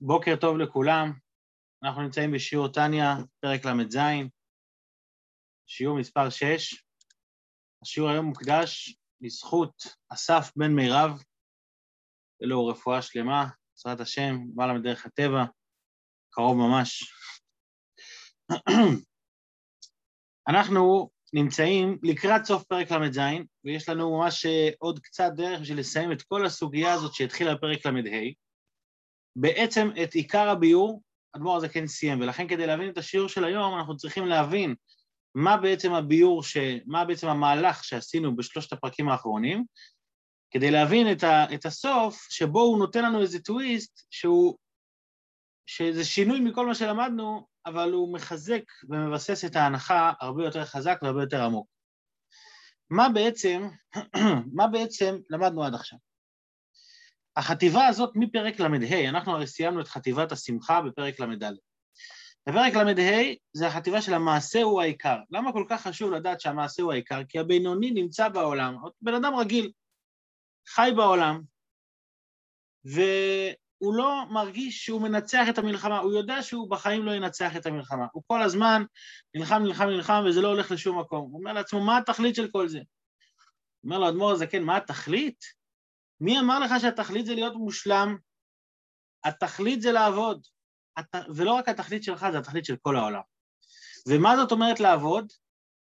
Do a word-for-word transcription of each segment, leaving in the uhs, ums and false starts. בוקר טוב לכולם, אנחנו נמצאים בשיעור תניה, פרק למ"ז, שיעור מספר שש. השיעור היום מוקדש לזכות אסף בן מירב, ולו רפואה שלמה, בעזרת השם, למעלה מדרך הטבע, קרוב ממש. אנחנו נמצאים לקראת סוף פרק למ"ז, ויש לנו ממש עוד קצת דרך בשביל לסיים את כל הסוגיה הזאת שהתחילה פרק למ"ה. בעצם את עיקר הביור, הדמור הזה כן סיים, ולכן כדי להבין את השיעור של היום, אנחנו צריכים להבין מה בעצם הביור, ש... מה בעצם המהלך שעשינו בשלושת הפרקים האחרונים, כדי להבין את, ה... את הסוף, שבו הוא נותן לנו איזה טוויסט, שהוא... שזה שינוי מכל מה שלמדנו, אבל הוא מחזק ומבסס את ההנחה הרבה יותר חזק והרבה יותר עמוק. מה בעצם, מה בעצם למדנו עד עכשיו? החטיבה הזאת מפרק למ"ה, אנחנו הרי סיימנו את חטיבת השמחה בפרק למ"ד. בפרק למ"ה זה החטיבה של המעשה הוא העיקר. למה כל כך חשוב לדעת שהמעשה הוא העיקר? כי הבינוני נמצא בעולם, בן אדם רגיל, חי בעולם, והוא לא מרגיש שהוא מנצח את המלחמה, הוא יודע שהוא בחיים לא ינצח את המלחמה, הוא כל הזמן נלחם, נלחם, נלחם, וזה לא הולך לשום מקום. הוא אומר לעצמו, מה התכלית של כל זה? הוא אומר לו, אדמו"ר הזקן, מה התכלית? מי אמר לך שהתכלית זה להיות מושלם? התכלית זה לעבוד, ולא רק התכלית שלך, זה התכלית של כל העולם. ומה זאת אומרת לעבוד?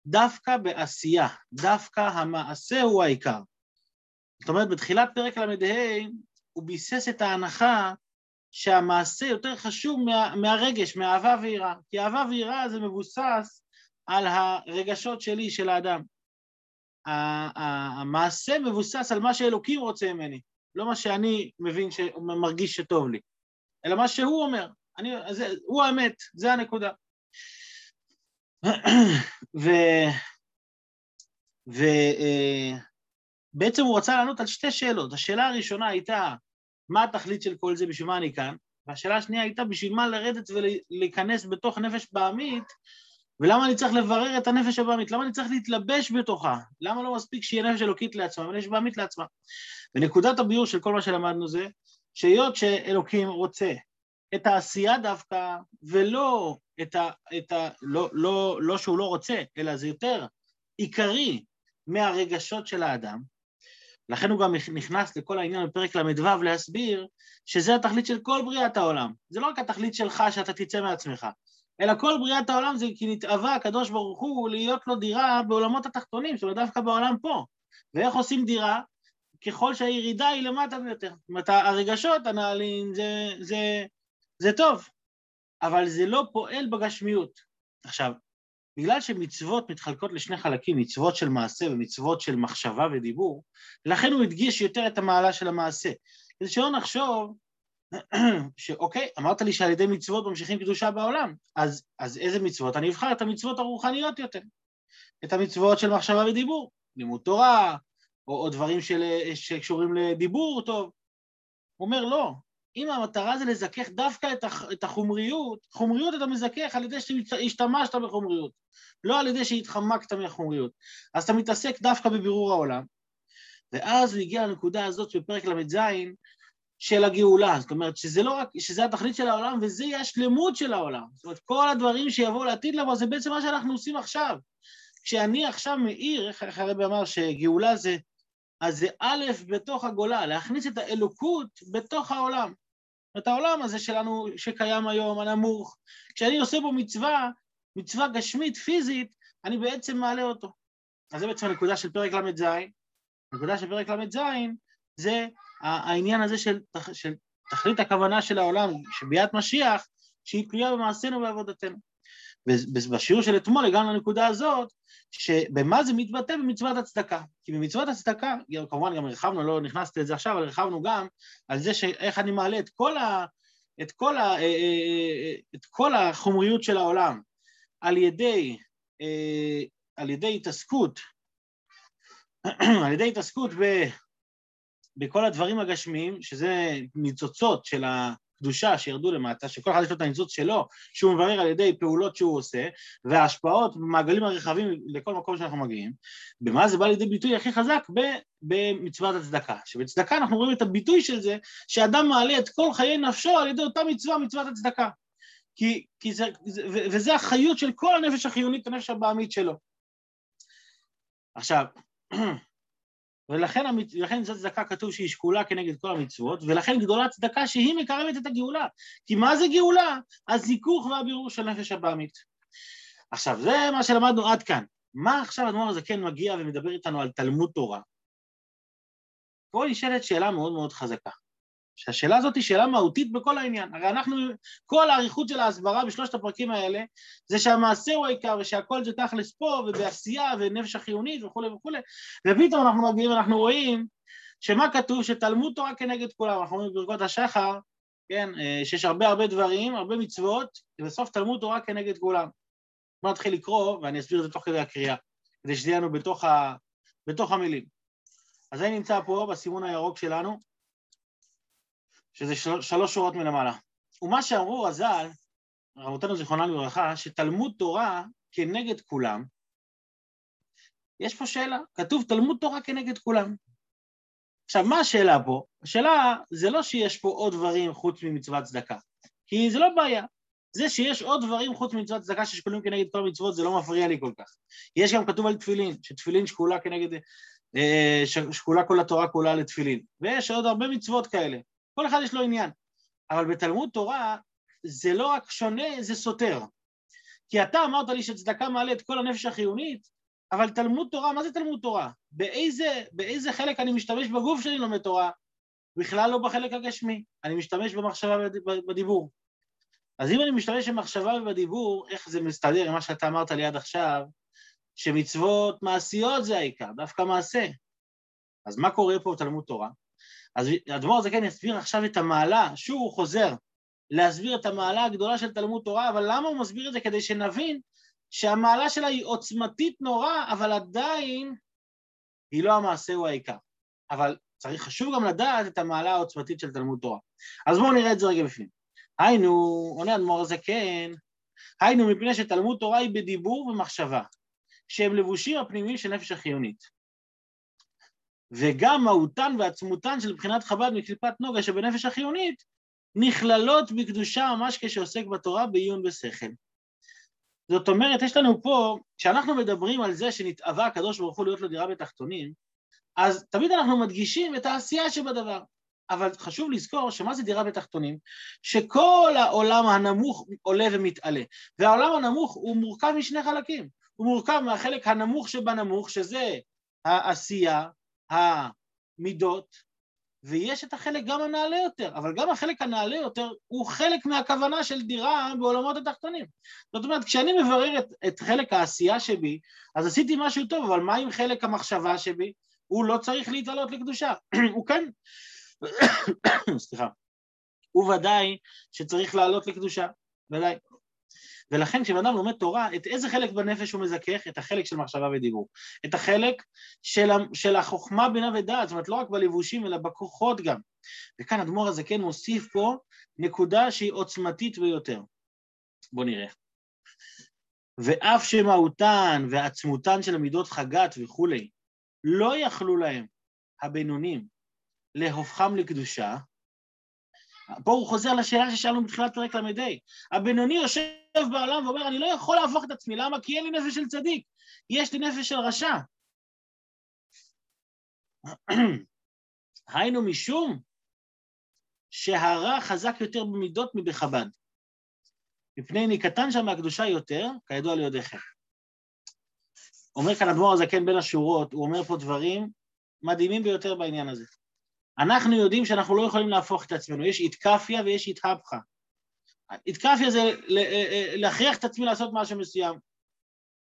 דווקא בעשייה, דווקא המעשה הוא העיקר. זאת אומרת, בתחילת פרק למ"ה, הוא ביסס את ההנחה שהמעשה יותר חשוב מה, מהרגש, מהאהבה ויראה, כי אהבה ויראה זה מבוסס על הרגשות שלי, של האדם. המעשה מבוסס על מה שאלוקים רוצה ממני, לא מה שאני מבין שמרגיש שטוב לי, אלא מה שהוא אומר, אני, זה, הוא האמת, זה הנקודה. ובעצם הוא רצה לענות על שתי שאלות. השאלה הראשונה הייתה, מה התכלית של כל זה, בשביל מה אני כאן? והשאלה השנייה הייתה, בשביל מה לרדת ולהיכנס בתוך נפש בעמית, ולמה אני צריך לברר את הנפש הבאמית? למה אני צריך להתלבש בתוכה? למה לא מספיק שיהיה נפש אלוקית לעצמה, אבל יש באמית לעצמה? ונקודת הביור של כל מה שלמדנו זה, שהיות שאלוקים רוצה את העשייה דווקא, ולא את ה... את ה לא, לא, לא שהוא לא רוצה, אלא זה יותר עיקרי מהרגשות של האדם, לכן הוא גם נכנס לכל העניין בפרק למ"ו להסביר, שזה התכלית של כל בריאת העולם. זה לא רק התכלית שלך שאתה תצא מעצמך, אלא כל בריאת העולם זה כי נתאווה הקדוש ברוך הוא להיות לו דירה בעולמות התחתונים, זאת אומרת דווקא בעולם פה. ואיך עושים דירה? ככל שהירידה היא למטה יותר. הרגשות הנעלים זה, זה, זה טוב, אבל זה לא פועל בגשמיות. עכשיו, בגלל שמצוות מתחלקות לשני חלקים, מצוות של מעשה ומצוות של מחשבה ודיבור, לכן הוא הדגיש יותר את המעלה של המעשה. כדי שלא נחשוב, שאוקיי, אמרת לי שעל ידי מצוות ממשיכים קדושה בעולם, אז, אז איזה מצוות? אני אבחר את המצוות הרוחניות יותר, את המצוות של מחשבה ודיבור, לימוד תורה, או, או דברים של, שקשורים לדיבור טוב. הוא אומר, לא, אם המטרה זה לזכך דווקא את, הח, את החומריות, חומריות אתה מזכך על ידי שהשתמשת בחומריות, לא על ידי שהתחמקת מהחומריות, אז אתה מתעסק דווקא בבירור העולם. ואז הוא הגיע לנקודה הזאת בפרק למ"ז, של הגאולה, זאת אומרת שזה לא רק, שזה התכלית של העולם, וזה יהיה השלמות של העולם, זאת אומרת כל הדברים שיבואו לעתיד לבוא, זה בעצם מה שאנחנו עושים עכשיו, כשאני עכשיו מאיר, איך הרב אמר שגאולה זה, אז זה א' בתוך הגולה, להכניס את האלוקות בתוך העולם, את העולם הזה שלנו שקיים היום, הנמוך, כשאני עושה בו מצווה, מצווה גשמית, פיזית, אני בעצם מעלה אותו. אז זה בעצם הנקודה של פרק למ"ז, הנקודה של פרק למ"ז, זה העניין הזה של, של תכלית הכוונה של העולם, שביאת משיח, שהיא תלויה במעשינו ועבודתנו. ובשיעור של אתמול הגענו לנקודה הזאת, שבמה זה מתבטא? במצוות הצדקה. כי במצוות הצדקה, כמובן גם הרחבנו, לא נכנסתי את זה עכשיו, אבל הרחבנו גם על זה שאיך אני מעלה את כל, ה, את, כל ה, את כל החומריות של העולם, על ידי, על ידי התעסקות, על ידי התעסקות ב... בכל הדברים הגשמיים, שזה ניצוצות של קדושה שירדו למטה, שכל אחד יש לו את הניצוץ שלו, שהוא מברר על ידי פעולות שהוא עושה, וההשפעות במעגלים הרחבים לכל מקום שאנחנו מגיעים. במה זה בא לידי ביטוי הכי חזק? במצוות הצדקה. שבצדקה אנחנו רואים את הביטוי של זה, שאדם מעלה את כל חיי נפשו על ידי אותה מצווה, מצוות הצדקה. כי, כי זה, וזה החיות של כל הנפש החיונית, הנפש הבעמית שלו. עכשיו, ולכן מצוות צדקה כתוב שהיא שקולה כנגד כל המצוות, ולכן גדולה צדקה שהיא מקרבת את הגאולה. כי מה זה גאולה? הזיכוך והבירור של נפש הבעמית. עכשיו, זה מה שלמדנו עד כאן. מה עכשיו אדמו"ר הזקן מגיע ומדבר איתנו על תלמוד תורה? פה נשאלת שאלה מאוד מאוד חזקה. שהשאלה הזאת היא שאלה מהותית בכל העניין. הרי אנחנו, כל האריכות של ההסברה בשלושת הפרקים האלה, זה שהמעשה הוא העיקר, ושהכל זה תכלס פה, ובעשייה, ונפש החיונית, וכו' וכו'. ופתאום אנחנו מגיעים, אנחנו רואים, שמה כתוב? שתלמוד תורה כנגד כולם. אנחנו רואים בברכות השחר, כן, שיש הרבה הרבה דברים, הרבה מצוות, ובסוף תלמוד תורה כנגד כולם. בוא נתחיל לקרוא, ואני אסביר את זה תוך כדי הקריאה, כדי שזה יהיה בתוך ה... בתוך המילים. אז זה נמצא פה, בסימון הירוק שלנו, שזה של... שלוש שורות מלמעלה. ומה שאמרו רז"ל, רבותינו זיכרונם לברכה, שתלמוד תורה כנגד כולם, יש פה שאלה, כתוב תלמוד תורה כנגד כולם. עכשיו, מה השאלה פה? השאלה זה לא שיש פה עוד דברים חוץ ממצוות צדקה, כי זה לא בעיה. זה שיש עוד דברים חוץ ממצוות צדקה ששקולים כנגד כל המצוות, זה לא מפריע לי כל כך. יש גם כתוב על תפילין, שתפילין שקולה כנגד, שקולה כל התורה כולה לתפילין. ויש עוד הרבה מצוות כאלה. כל אחד יש לו עניין. אבל בתלמוד תורה זה לא רק שונה, זה סותר. כי אתה אמרת לי שצדקה מעלה את כל הנפש החיונית, אבל תלמוד תורה, מה זה תלמוד תורה? באיזה, באיזה חלק אני משתמש בגוף שאני לומד תורה? בכלל לא בחלק הגשמי. אני משתמש במחשבה ובדיבור. אז אם אני משתמש במחשבה ובדיבור, איך זה מסתדר עם מה שאתה אמרת לי עד עכשיו, שמצוות מעשיות זה העיקר, דווקא מעשה. אז מה קורה פה בתלמוד תורה? אז הדבר הזה כן יסביר עכשיו את המעלה, שוב הוא חוזר להסביר את המעלה הגדולה של תלמוד תורה, אבל למה הוא מסביר את זה? כדי שנבין שהמעלה שלה היא עוצמתית נורא, אבל עדיין היא לא המעשה הוא העיקר. אבל צריך חשוב גם לדעת את המעלה העוצמתית של תלמוד תורה. אז בואו נראה את זה רגע בפנים. היינו, עונה הדמור הזה כן, היינו מפני שתלמוד תורה היא בדיבור ומחשבה, שהם לבושים הפנימיים של נפש החיונית. וגם מהותן ועצמותן של בחינת חב"ד מקליפת נוגה שבנפש החיונית, נכללות בקדושה ממש כשעוסק בתורה בעיון בשכל. זאת אומרת, יש לנו פה, כשאנחנו מדברים על זה שנתאווה הקדוש ברוך הוא להיות לו דירה בתחתונים, אז תמיד אנחנו מדגישים את העשייה שבדבר. אבל חשוב לזכור שמה זה דירה בתחתונים? שכל העולם הנמוך עולה ומתעלה, והעולם הנמוך הוא מורכב משני חלקים. הוא מורכב מהחלק הנמוך שבנמוך, שזה העשייה, המידות, ויש את החלק גם הנעלה יותר, אבל גם החלק הנעלה יותר הוא חלק מהכוונה של דירה בעולמות התחתונים. זאת אומרת, כשאני מברר את, את חלק העשייה שבי, אז עשיתי משהו טוב, אבל מה עם חלק המחשבה שבי? הוא לא צריך להתעלות לקדושה. הוא כן, סליחה, הוא ודאי שצריך לעלות לקדושה, ודאי. ולכן כשאדם לומד תורה, את איזה חלק בנפש הוא מזכך? את החלק של מחשבה ודיבור. את החלק של, של החוכמה בינה ודעת, זאת אומרת לא רק בלבושים, אלא בכוחות גם. וכאן הדמור הזה כן מוסיף פה נקודה שהיא עוצמתית ביותר. בואו נראה. ואף שמהותן ועצמותן של המידות חגת וכו', לא יכלו להם הבינונים להופכם לקדושה, פה הוא חוזר לשאלה ששאלנו בתחילת פרק למדי. הבינוני יושב בעולם ואומר, אני לא יכול להפוך את עצמי, למה? כי אין לי נפש של צדיק, יש לי נפש של רשע. היינו משום שהרע חזק יותר במידות מבחב"ד, מפני ניקטן שם מהקדושה יותר, כידוע ליודעכם. אומר כאן הדמור הזקן בין השורות, הוא אומר פה דברים מדהימים ביותר בעניין הזה. אנחנו יודעים שאנחנו לא יכולים להפוך את עצמנו, יש התקפיה ויש התהפכה. התקפיה זה להכריח את עצמי לעשות משהו מסוים.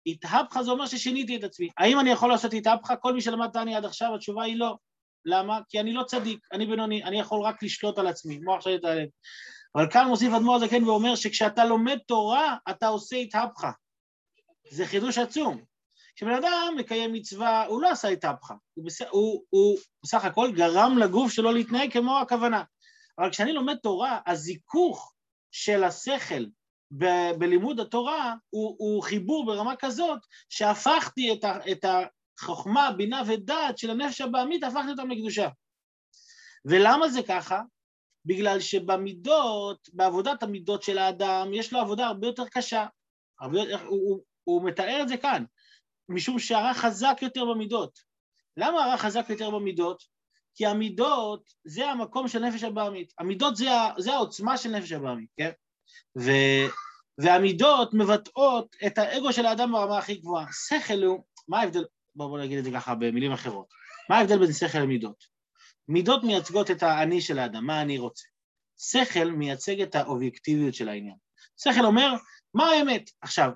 התהפכה זה אומר ששיניתי את עצמי. האם אני יכול לעשות התהפכה? כל מי שלמד תעני עד עכשיו, התשובה היא לא. למה? כי אני לא צדיק, אני בינוני, אני יכול רק לשלוט על עצמי, מוח שלי תעלם. אבל כאן מוסיף אדמו"ר הזקן ואומר שכשאתה לומד תורה, אתה עושה התהפכה. זה חידוש עצום. כשבן אדם מקיים מצווה, הוא לא עשה התהפכה, הוא, הוא, הוא בסך הכל גרם לגוף שלו להתנהג כמו הכוונה. אבל כשאני לומד תורה, הזיכוך של השכל ב- בלימוד התורה, הוא, הוא חיבור ברמה כזאת, שהפכתי את, ה- את החוכמה, בינה ודעת של הנפש הבעמית, הפכתי אותם לקדושה. ולמה זה ככה? בגלל שבמידות, בעבודת המידות של האדם, יש לו עבודה הרבה יותר קשה, הרבה, הוא, הוא, הוא מתאר את זה כאן, משום שהרע חזק יותר במידות. למה הרע חזק יותר במידות? כי המידות זה המקום של נפש הבעמית, המידות זה, זה העוצמה של נפש הבעמית, כן? ו, והמידות מבטאות את האגו של האדם ברמה הכי גבוהה. שכל הוא, מה ההבדל, בואו בוא נגיד את זה ככה במילים אחרות, מה ההבדל בין שכל למידות? מידות מייצגות את האני של האדם, מה אני רוצה. שכל מייצג את האובייקטיביות של העניין. שכל אומר, מה האמת? עכשיו,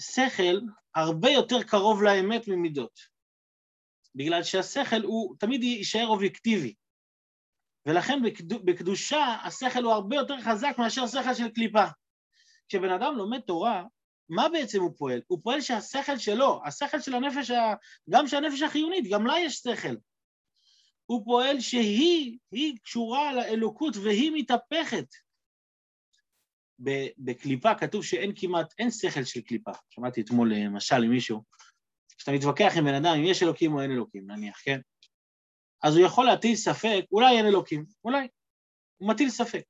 שכל הרבה יותר קרוב לאמת ממידות, בגלל שהשכל הוא תמיד יישאר אובייקטיבי, ולכן בקדושה השכל הוא הרבה יותר חזק מאשר שכל של קליפה. כשבן אדם לומד תורה, מה בעצם הוא פועל? הוא פועל שהשכל שלו, השכל של הנפש, גם של הנפש החיונית, גם לה יש שכל. הוא פועל שהיא, היא קשורה לאלוקות והיא מתהפכת. בקליפה כתוב שאין כמעט, אין שכל של קליפה. שמעתי אתמול למשל עם מישהו, כשאתה מתווכח עם בן אדם, אם יש אלוקים או אין אלוקים, נניח, כן? אז הוא יכול להטיל ספק, אולי אין אלוקים, אולי, הוא מטיל ספק.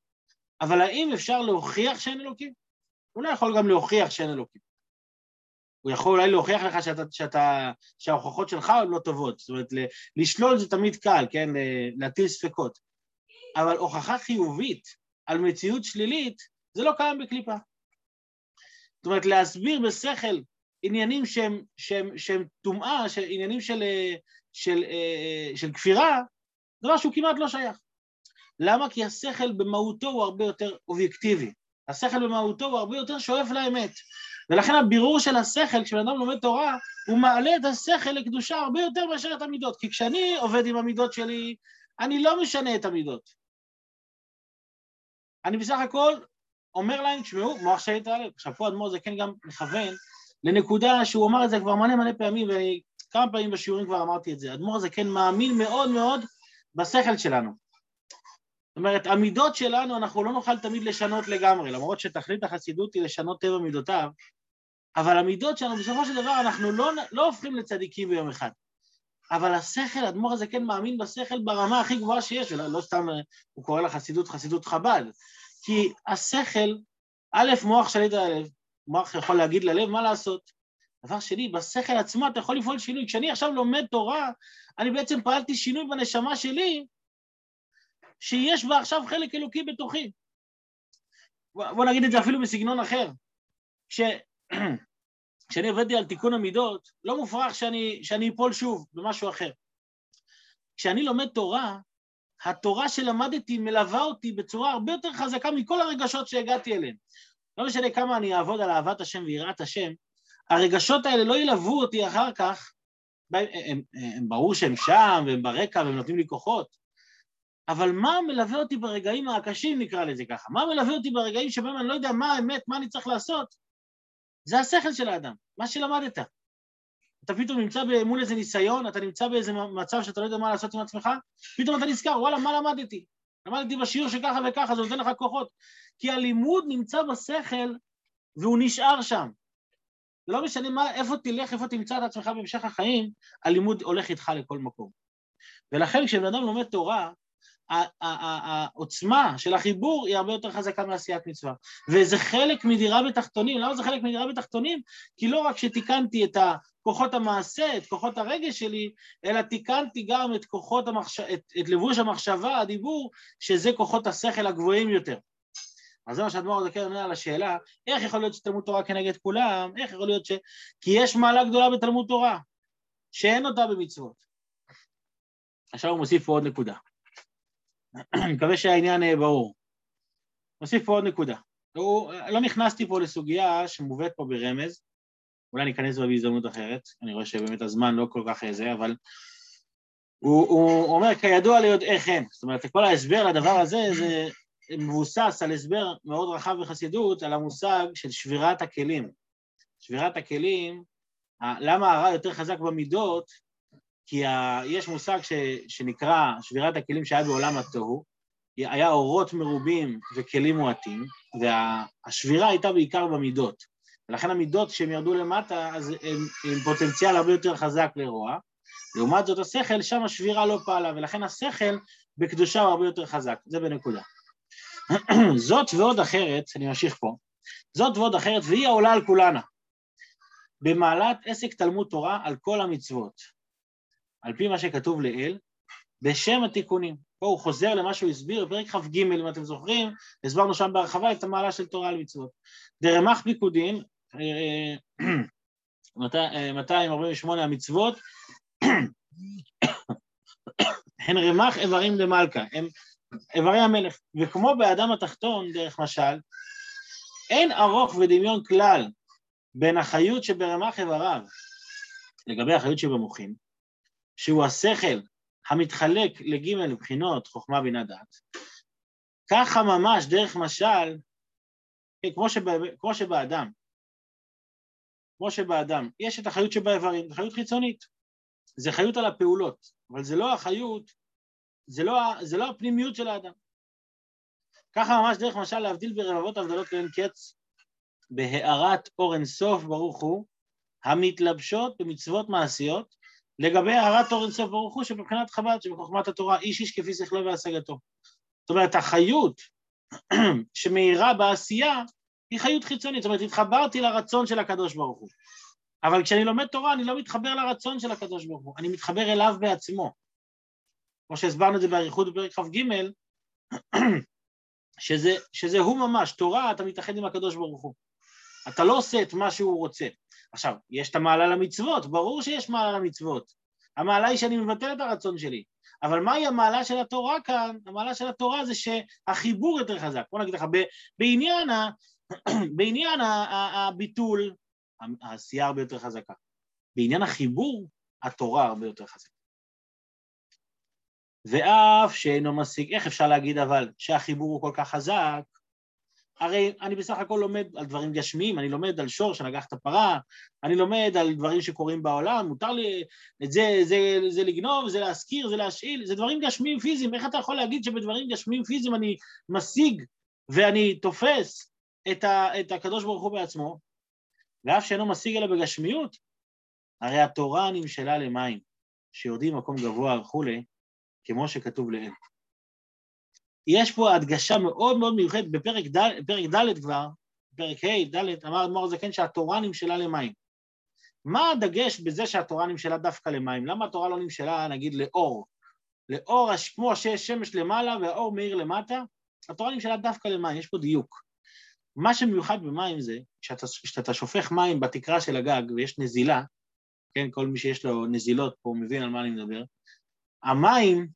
אבל האם אפשר להוכיח שאין אלוקים? הוא לא יכול גם להוכיח שאין אלוקים. הוא יכול אולי להוכיח לך שאתה, שאתה, שההוכחות שלך לא טובות, זאת אומרת, לשלול זה תמיד קל, כן? להטיל ספקות. אבל הוכחה חיובית על מציאות שלילית, זה לא קיים בקליפה. זאת אומרת, להסביר בשכל, עניינים שהם שהם שהם טומאה, עניינים של של של כפירה, דבר שהוא כמעט לא שייך. למה? כי השכל במהותו הוא הרבה יותר אובייקטיבי, השכל במהותו הוא הרבה יותר שואף לאמת, ולכן הבירור של השכל כשבן אדם לומד תורה הוא מעלה את השכל לקדושה הרבה יותר מאשר את המידות, כי כשאני עובד עם המידות שלי אני לא משנה את המידות, אני בסך הכל אומר להם תשמעו מוח שלי תעלה. עכשיו פה אדמו זה כן גם מכוון לנקודה שהוא אומר את זה כבר מלא מלא פעמים, וכמה פעמים בשיעורים כבר אמרתי את זה, אדמו"ר הזה כן מאמין מאוד מאוד בשכל שלנו. זאת אומרת, המידות שלנו אנחנו לא נוכל תמיד לשנות לגמרי, למרות שתכלית החסידות היא לשנות טבע מידותיו, אבל המידות שלנו בסופו של דבר אנחנו לא, לא הופכים לצדיקים ביום אחד. אבל השכל, אדמו"ר הזה כן מאמין בשכל ברמה הכי גבוהה שיש, ולא סתם הוא קורא לחסידות חסידות חב"ד, כי השכל, א' מוח שליט על הלב, מוח יכול להגיד ללב מה לעשות. דבר שני, בשכל עצמה אתה יכול לפעול שינוי. כשאני עכשיו לומד תורה, אני בעצם פעלתי שינוי בנשמה שלי, שיש בה עכשיו חלק אלוקי בתוכי. בוא נגיד את זה אפילו בסגנון אחר. כש... כשאני עובדתי על תיקון המידות, לא מופרך שאני, שאני אפול שוב במשהו אחר. כשאני לומד תורה, התורה שלמדתי מלווה אותי בצורה הרבה יותר חזקה מכל הרגשות שהגעתי אליהן. לא משנה כמה אני אעבוד על אהבת השם ויראת השם, הרגשות האלה לא ילוו אותי אחר כך, הם, הם, הם ברור שהם שם, והם ברקע, והם נותנים לי כוחות, אבל מה מלווה אותי ברגעים הקשים, נקרא לזה ככה, מה מלווה אותי ברגעים שבהם אני לא יודע מה האמת, מה אני צריך לעשות, זה השכל של האדם, מה שלמדת. אתה פתאום נמצא מול איזה ניסיון, אתה נמצא באיזה מצב שאתה לא יודע מה לעשות עם עצמך, פתאום אתה נזכר, וואלה, מה למדתי? למדתי בשיעור שככה וככה, זה נותן לך כוחות. כי הלימוד נמצא בשכל, והוא נשאר שם. ולא משנה מה, איפה תלך, איפה תמצא את עצמך במשך החיים, הלימוד הולך איתך לכל מקום. ולכן כשבן אדם לומד תורה, העוצמה של החיבור היא הרבה יותר חזקה מעשיית מצווה. וזה חלק מדירה בתחתונים. למה זה חלק מדירה בתחתונים? כי לא רק שתיקנתי את כוחות המעשה, את כוחות הרגש שלי, אלא תיקנתי גם את כוחות המחש... את, את לבוש המחשבה, הדיבור, שזה כוחות השכל הגבוהים יותר. אז זה מה שאדמו"ר הזקן עונה על השאלה, איך יכול להיות שתלמוד תורה כנגד כולם, איך יכול להיות ש... כי יש מעלה גדולה בתלמוד תורה, שאין אותה במצוות. עכשיו הוא מוסיף פה עוד נקודה. אני מקווה שהעניין ברור. מוסיף פה עוד נקודה. הוא... לא נכנסתי פה לסוגיה שמובאת פה ברמז, אולי ניכנס בה בהזדמנות אחרת, אני רואה שבאמת הזמן לא כל כך זה, אבל הוא, הוא אומר, כידוע ליודעי חן, זאת אומרת, כל ההסבר לדבר הזה, זה מבוסס על הסבר מאוד רחב בחסידות, על המושג של שבירת הכלים. שבירת הכלים, למה הרע יותר חזק במידות? כי ה, יש מושג ש, שנקרא שבירת הכלים שהיה בעולם התוהו, היה אורות מרובים וכלים מועטים, והשבירה הייתה בעיקר במידות, ולכן המידות שהם ירדו למטה, אז הם, הם פוטנציאל הרבה יותר חזק לרוע, לעומת זאת השכל, שם השבירה לא פעלה, ולכן השכל בקדושה הרבה יותר חזק, זה בנקודה. זאת ועוד אחרת, אני ממשיך פה, זאת ועוד אחרת, והיא העולה על כולנה, במעלת עסק תלמוד תורה על כל המצוות, על פי מה שכתוב לאל, בשם התיקונים. פה הוא חוזר למה שהוא הסביר, בפרק ח' ג' אם אתם זוכרים, הסברנו שם בהרחבה את המעלה של תורה על מצוות. דרמ"ח פיקודין, מאתיים ארבעים ושמונה המצוות, הן רמ"ח איברים דמלכה, הם איברי המלך, וכמו באדם התחתון, דרך משל, אין ארוך ודמיון כלל בין החיות שברמ"ח איבריו, לגבי החיות שבמוחין, שהוא השכל המתחלק לג' בחינות חוכמה בינה דעת, ככה ממש דרך משל, כמו, שבא, כמו שבאדם, כמו שבאדם, יש את החיות שבאיברים, חיות חיצונית, זה חיות על הפעולות, אבל זה לא החיות, זה לא, זה לא הפנימיות של האדם. ככה ממש דרך משל להבדיל ברבבות הבדלות לאין קץ, בהארת אור אינסוף ברוך הוא, המתלבשות במצוות מעשיות, לגבי הארת אור אינסוף ברוך הוא, שבבחינת חב"ד, שבחוכמת התורה, איש איש כפי שכלו והשגתו. זאת אומרת, החיות שמאירה בעשייה, היא חיות חיצונית, זאת אומרת, התחברתי לרצון של הקדוש ברוך הוא. אבל כשאני לומד תורה, אני לא מתחבר לרצון של הקדוש ברוך הוא, אני מתחבר אליו בעצמו. כמו שהסברנו את זה באריכות בפרק ח' ג', שזה, שזה הוא ממש, תורה, אתה מתאחד עם הקדוש ברוך הוא. אתה לא עושה את מה שהוא רוצה. עכשיו, יש את המעלה למצוות, ברור שיש מעלה למצוות. המעלה היא שאני מבטל את הרצון שלי. אבל מהי המעלה של התורה כאן? המעלה של התורה זה שהחיבור יותר חזק. בוא נגיד לך, בעניין, ה, בעניין הביטול, העשייה הרבה יותר חזקה. בעניין החיבור, התורה הרבה יותר חזקה. ואף שאינו משיג, איך אפשר להגיד אבל, שהחיבור הוא כל כך חזק, הרי אני בסך הכל לומד על דברים גשמיים, אני לומד על שור שנגח את הפרה, אני לומד על דברים שקורים בעולם, מותר לי את זה, זה, זה לגנוב, זה להזכיר, זה להשאיל, זה דברים גשמיים פיזיים, איך אתה יכול להגיד שבדברים גשמיים פיזיים אני משיג ואני תופס את, ה, את הקדוש ברוך הוא בעצמו, ואף שאינו משיג אלא בגשמיות, הרי התורה נמשלה למים, שיורדים מקום גבוה וכולי, כמו שכתוב לאל. יש פה הדגשה מאוד מאוד מיוחדת, בפרק ד', פרק ד' כבר, פרק ה' ד', אמר אדמו"ר זקן שהתורה נמשלה למים. מה הדגש בזה שהתורה נמשלה דווקא למים? למה התורה לא נמשלה, נגיד, לאור? לאור, כמו שיש שמש למעלה והאור מאיר למטה, התורה נמשלה דווקא למים, יש פה דיוק. מה שמיוחד במים זה, כשאתה שופך מים בתקרה של הגג ויש נזילה, כן, כל מי שיש לו נזילות פה מבין על מה אני מדבר, המים,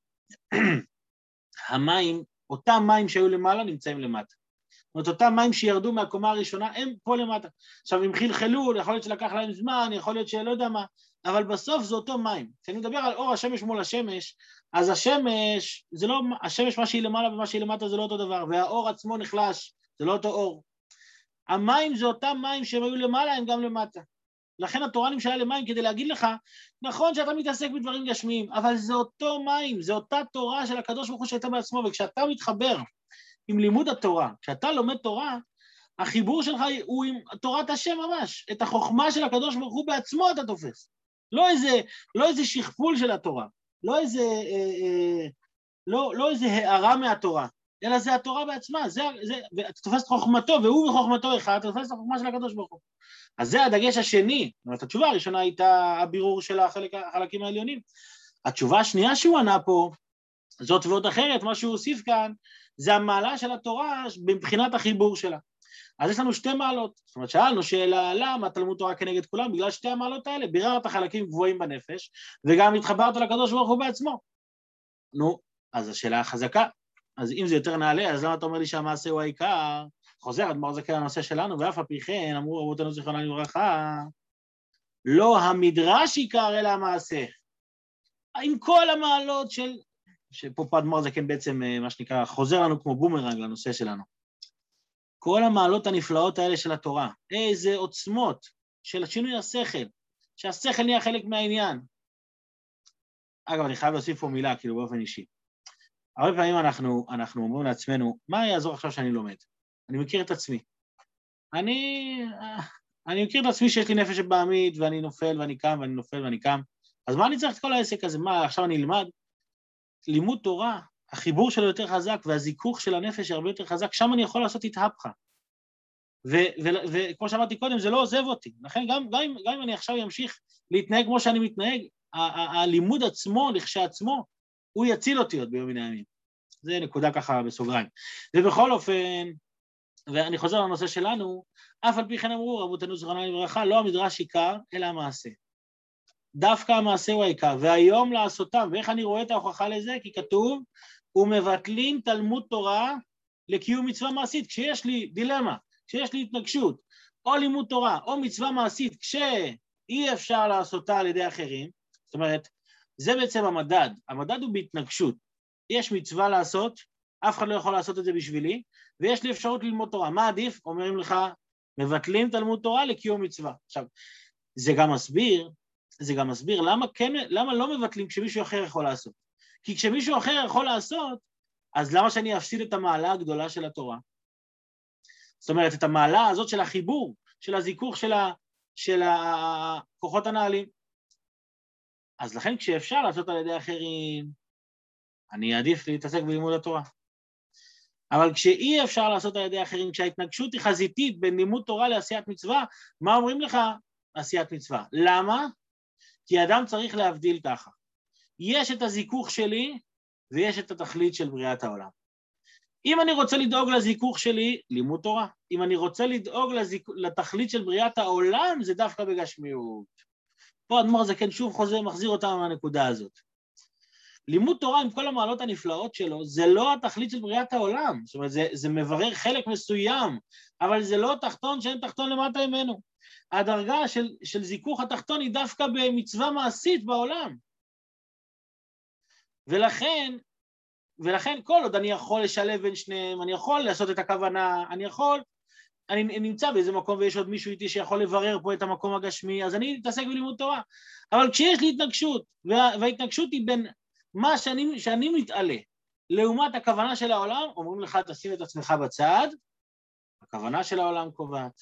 המים, אותם מים שהיו למעלה נמצאים למטה. זאת אומרת, אותם מים שירדו מהקומה הראשונה, הם פה למטה. עכשיו, הם חלחלו, יכול להיות שלקח להם זמן, יכול להיות שלא יודע מה, אבל בסוף זה אותו מים. כשאני מדבר על אור השמש מול השמש, אז השמש, זה לא, השמש מה שהיא למעלה ומה שהיא למטה זה לא אותו דבר, והאור עצמו נחלש, זה לא אותו אור. המים זה אותם מים שהם היו למעלה, הם גם למטה. לכן התורה נמשלה למים כדי להגיד לך, נכון שאתה מתעסק בדברים גשמיים, אבל זה אותו מים, זה אותה תורה של הקדוש ברוך הוא שהייתה בעצמו, וכשאתה מתחבר עם לימוד התורה, כשאתה לומד תורה, החיבור שלך הוא עם תורת השם ממש, את החוכמה של הקדוש ברוך הוא בעצמו אתה תופס, לא איזה, לא איזה שכפול של התורה, לא איזה, אה, אה, לא, לא איזה הערה מהתורה, אלא זה התורה בעצמה, זה, זה, אתה תופס את חוכמתו, והוא וחוכמתו אחד, אתה תופס את החוכמה של הקדוש ברוך הוא. אז זה הדגש השני, זאת אומרת, התשובה הראשונה הייתה הבירור של החלק, החלקים העליונים. התשובה השנייה שהוא ענה פה, זאת ועוד אחרת, מה שהוא הוסיף כאן, זה המעלה של התורה מבחינת החיבור שלה. אז יש לנו שתי מעלות, זאת אומרת, שאלנו שאלה למה תלמוד תורה כנגד כולם, בגלל שתי המעלות האלה, ביררת החלקים גבוהים בנפש, וגם התחברת לקדוש ברוך הוא בעצמו. נו, אז השאלה החזקה. אז אם זה יותר נעלה, אז למה אתה אומר לי שהמעשה הוא העיקר? חוזר, אדמו"ר זקן לנושא שלנו, ואף על פי כן, אמרו רבותינו זיכרונם לברכה, לא המדרש עיקר, אלא המעשה. עם כל המעלות של, שפה פה אדמו"ר זקן בעצם, מה שנקרא, חוזר לנו כמו בומרנג לנושא שלנו. כל המעלות הנפלאות האלה של התורה, איזה עוצמות של שינוי השכל, שהשכל נהיה חלק מהעניין. אגב, אני חייב להוסיף פה מילה, כאילו באופן אישי. הרבה פעמים אנחנו, אנחנו אומרים לעצמנו, מה יעזור עכשיו שאני לומד? אני מכיר את עצמי. אני, אני מכיר את עצמי שיש לי נפש שבעמית, ואני נופל ואני קם ואני נופל ואני קם. אז מה אני צריך את כל העסק הזה? מה, עכשיו אני אלמד? לימוד תורה, החיבור שלו יותר חזק, והזיכוך של הנפש הרבה יותר חזק, שם אני יכול לעשות התהפכה. וכמו שאמרתי קודם, זה לא עוזב אותי. לכן גם, גם, גם אם אני עכשיו ימשיך להתנהג כמו שאני מתנהג, הלימוד עצמו, לכשעצמו, הוא יציל אותי עוד ביום מן הימים. זה נקודה ככה בסוגריים. ובכל אופן, ואני חוזר לנושא שלנו, אף על פי כן אמרו, רבותינו זיכרונם לברכה, לא המדרש עיקר, אלא המעשה. דווקא המעשה הוא העיקר, והיום לעשותם, ואיך אני רואה את ההוכחה לזה? כי כתוב, ומבטלים תלמוד תורה לקיום מצווה מעשית, כשיש לי דילמה, כשיש לי התנגשות, או לימוד תורה, או מצווה מעשית, כשאי אפשר לעשותה על ידי אחרים, זאת אומרת, זה בעצם המדד, המדד הוא בהתנגשות, יש מצווה לעשות, אף אחד לא יכול לעשות את זה בשבילי, ויש לי אפשרות ללמוד תורה, מה עדיף? אומרים לך, מבטלים תלמוד תורה לקיום מצווה, עכשיו, זה גם מסביר, זה גם מסביר למה, כן, למה לא מבטלים כשמישהו אחר יכול לעשות, כי כשמישהו אחר יכול לעשות, אז למה שאני אפסיד את המעלה הגדולה של התורה? זאת אומרת, את המעלה הזאת של החיבור, של הזיכוך של, ה, של הכוחות הנעלים, אז לכן כשאפשר לעשות על ידי אחרים, אני אעדיף להתעסק בלימוד התורה. אבל כשאי אפשר לעשות על ידי אחרים, כשההתנגשות היא חזיתית בין לימוד תורה לעשיית מצווה, מה אומרים לך? עשיית מצווה. למה? כי אדם צריך להבדיל ככה. יש את הזיכוך שלי, ויש את התכלית של בריאת העולם. אם אני רוצה לדאוג לזיכוך שלי, לימוד תורה. אם אני רוצה לדאוג לזיכ... לתכלית של בריאת העולם, זה דווקא בגשמיות. פה אדמור זקן שוב חוזר, מחזיר אותם מהנקודה הזאת. לימוד תורה עם כל המעלות הנפלאות שלו, זה לא התכלית של בריאת העולם, זאת אומרת, זה, זה מברר חלק מסוים, אבל זה לא תחתון שאין תחתון למטה ממנו. הדרגה של, של זיכוך התחתון היא דווקא במצווה מעשית בעולם. ולכן, ולכן כל עוד אני יכול לשלב בין שניהם, אני יכול לעשות את הכוונה, אני יכול... אני נמצא באיזה מקום ויש עוד מישהו איתי שיכול לברר פה את המקום הגשמי, אז אני מתעסק בלימוד תורה. אבל כשיש לי התנגשות, וההתנגשות היא בין מה שאני, שאני מתעלה, לעומת הכוונה של העולם, אומרים לך, תשים את עצמך בצד, הכוונה של העולם קובעת.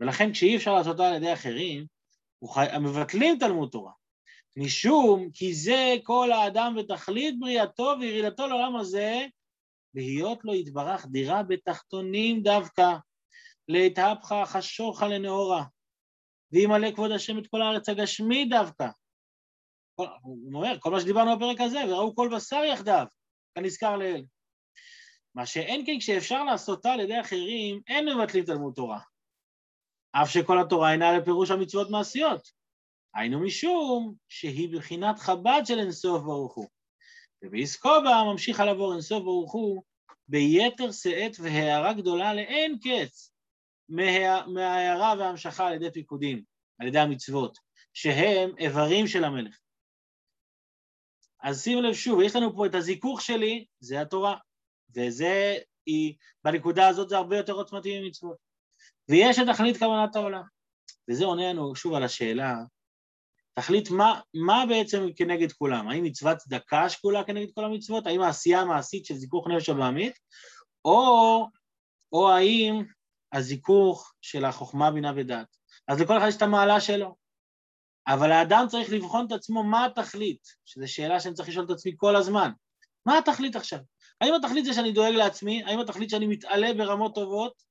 ולכן כשאי אפשר לעשות על ידי אחרים, מבטלים תלמוד תורה. משום כי זה כל האדם בתכלית בריאתו וירידתו לעולם הזה, להיות לו יתברך דירה בתחתונים דווקא. להתהפך חשוך לנאורה, וימלא כבוד השם את כל הארץ הגשמי דווקא. כל, הוא אומר, כל מה שדיברנו בפרק הזה, וראו כל בשר יחדיו, כנזכר לאל. מה שאין כן כשאפשר לעשותה על ידי אחרים, אין מבטלים תלמוד תורה. אף שכל התורה אינה לפירוש המצוות מעשיות. היינו משום שהיא בחינת חב"ד של אינסוף ברוך הוא. ובעסקו בה ממשיך עליו אור אינסוף ברוך הוא, ביתר שאת והערה גדולה לאין קץ. מההערה וההמשכה על ידי פיקודים, על ידי המצוות, שהם איברים של המלך. אז שימו לב שוב, יש לנו פה את הזיכוך שלי, זה התורה, וזה, היא, בנקודה הזאת זה הרבה יותר עוצמתי ממצוות. ויש את תכלית כוונת העולם, וזה עונה לנו שוב על השאלה, תכלית מה, מה בעצם כנגד כולם, האם מצוות צדקה שקולה כנגד כל המצוות, האם העשייה המעשית של זיכוך נפש הבעמית, או, או האם, הזיכוך של החוכמה, בינה ודעת. אז לכל אחד יש את המעלה שלו. אבל האדם צריך לבחון את עצמו מה התכלית, שזו שאלה שאני צריך לשאול את עצמי כל הזמן. מה התכלית עכשיו? האם התכלית זה שאני דואג לעצמי? האם התכלית שאני מתעלה ברמות טובות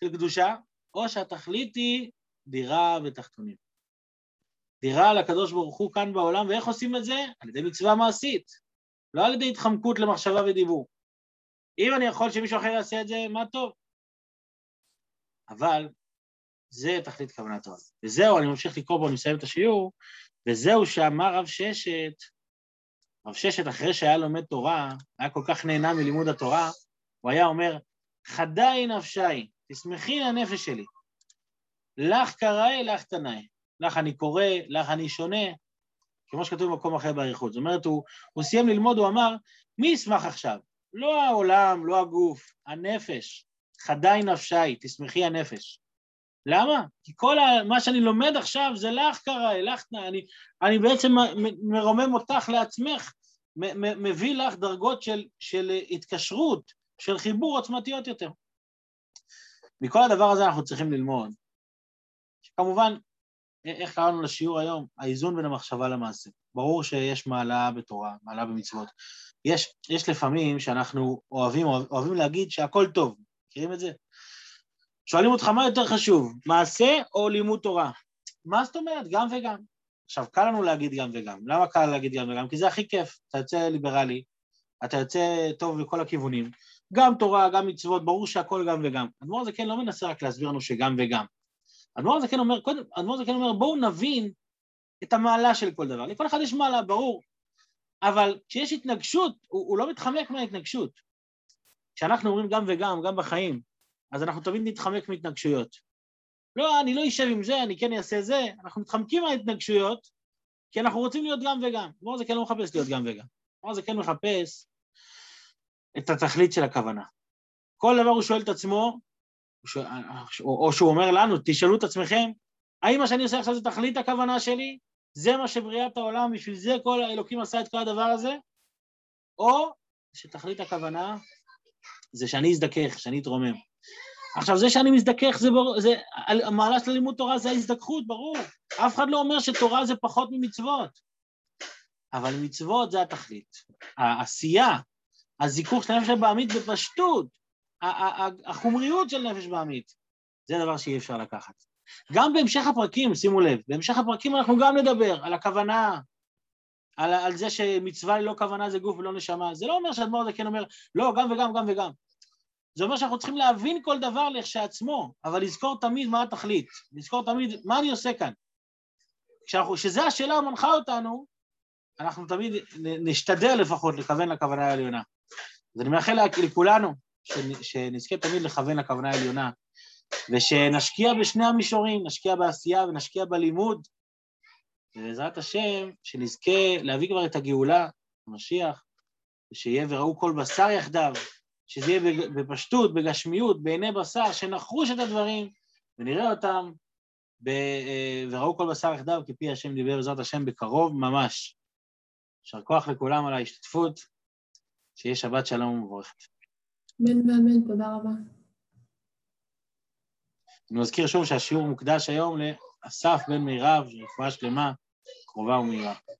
של קדושה? או שהתכלית היא דירה ותחתונים. דירה לקדוש ברוך הוא כאן בעולם, ואיך עושים את זה? על ידי מצווה מעשית. לא על ידי התחמקות למחשבה ודיבור. אם אני יכול שמישהו אחר יעשה את זה, מה טוב? אבל זה תכלית כוונת העולם. וזהו, אני ממשיך לקרוא בו, אני מסיים את השיעור, וזהו שאמר רב ששת, רב ששת אחרי שהיה לומד תורה, היה כל כך נהנה מלימוד התורה, הוא היה אומר, חדאי נפשי, תשמחי הנפש שלי, לך קראי, לך תנאי, לך אני קורא, לך אני שונה, כמו שכתוב במקום אחר באריכות. זאת אומרת, הוא, הוא סיים ללמוד, הוא אמר, מי ישמח עכשיו? לא העולם, לא הגוף, הנפש. חדאי נפשי, תשמחי הנפש. למה? כי כל מה שאני לומד עכשיו זה לך קראי, לך תנאי, אני בעצם מרומם אותך לעצמך, מביא לך דרגות של, של התקשרות, של חיבור עוצמתיות יותר. מכל הדבר הזה אנחנו צריכים ללמוד. כמובן, איך קראנו לשיעור היום? האיזון בין המחשבה למעשה. ברור שיש מעלה בתורה, מעלה במצוות. יש, יש לפעמים שאנחנו אוהבים, אוהבים להגיד שהכל טוב. מכירים את זה? שואלים אותך מה יותר חשוב, מעשה או לימוד תורה? מה זאת אומרת? גם וגם. עכשיו, קל לנו להגיד גם וגם. למה קל להגיד גם וגם? כי זה הכי כיף. אתה יוצא ליברלי, אתה יוצא טוב לכל הכיוונים. גם תורה, גם מצוות, ברור שהכל גם וגם. אדמור זקן לא מנסה רק להסביר לנו שגם וגם. אדמור זקן אומר, קודם, אדמור זקן אומר, בואו נבין את המעלה של כל דבר. לכל אחד יש מעלה, ברור. אבל כשיש התנגשות, הוא, הוא לא מתחמק מההתנגשות. כשאנחנו אומרים גם וגם, גם בחיים, אז אנחנו תמיד נתחמק מהתנגשויות. לא, אני לא יישב עם זה, אני כן אעשה זה. אנחנו מתחמקים מההתנגשויות, כי אנחנו רוצים להיות גם וגם. אדמור זקן לא מחפש להיות גם וגם. אדמור זקן מחפש את התכלית של הכוונה. כל דבר הוא שואל את עצמו, או שהוא אומר לנו, תשאלו את עצמכם, האם מה שאני עושה עכשיו זה תכלית הכוונה שלי? זה מה שבריאת העולם, בשביל זה כל האלוקים עשה את כל הדבר הזה? או שתכלית הכוונה זה שאני אזדכך, שאני אתרומם. עכשיו, זה שאני מזדכך, זה ברור, זה, המעלה של לימוד תורה זה ההזדככות, ברור. אף אחד לא אומר שתורה זה פחות ממצוות. אבל מצוות זה התכלית. העשייה, הזיכוך של נפש הבעמית בפשטות, החומריות של נפש בעמית, זה דבר שאי אפשר לקחת. גם בהמשך הפרקים, שימו לב, בהמשך הפרקים אנחנו גם נדבר על הכוונה, על, על זה שמצווה ללא כוונה זה גוף ולא נשמה, זה לא אומר שאדמור זקן אומר, לא, גם וגם, גם וגם. זה אומר שאנחנו צריכים להבין כל דבר לכשעצמו, אבל לזכור תמיד מה התכלית, לזכור תמיד מה אני עושה כאן. כשאנחנו, שזה השאלה המנחה אותנו, אנחנו תמיד נשתדל לפחות לכוון לכוונה העליונה. אז אני מאחל לכולנו שנזכה תמיד לכוון לכוונה העליונה, ושנשקיע בשני המישורים, נשקיע בעשייה ונשקיע בלימוד, ובעזרת השם שנזכה להביא כבר את הגאולה, המשיח, ושיהיה וראו כל בשר יחדיו, שזה יהיה בפשטות, בגשמיות, בעיני בשר, שנחוש את הדברים ונראה אותם, ב... וראו כל בשר יחדיו, כי פי השם דיבר בעזרת השם בקרוב ממש. שר כוח לכולם על ההשתתפות, שיהיה שבת שלום ומבורכת. אמן ואמן, תודה רבה. אני מזכיר שוב שהשיעור מוקדש היום לאסף בן מירב, רפואה שלמה, קרובה ומהירה.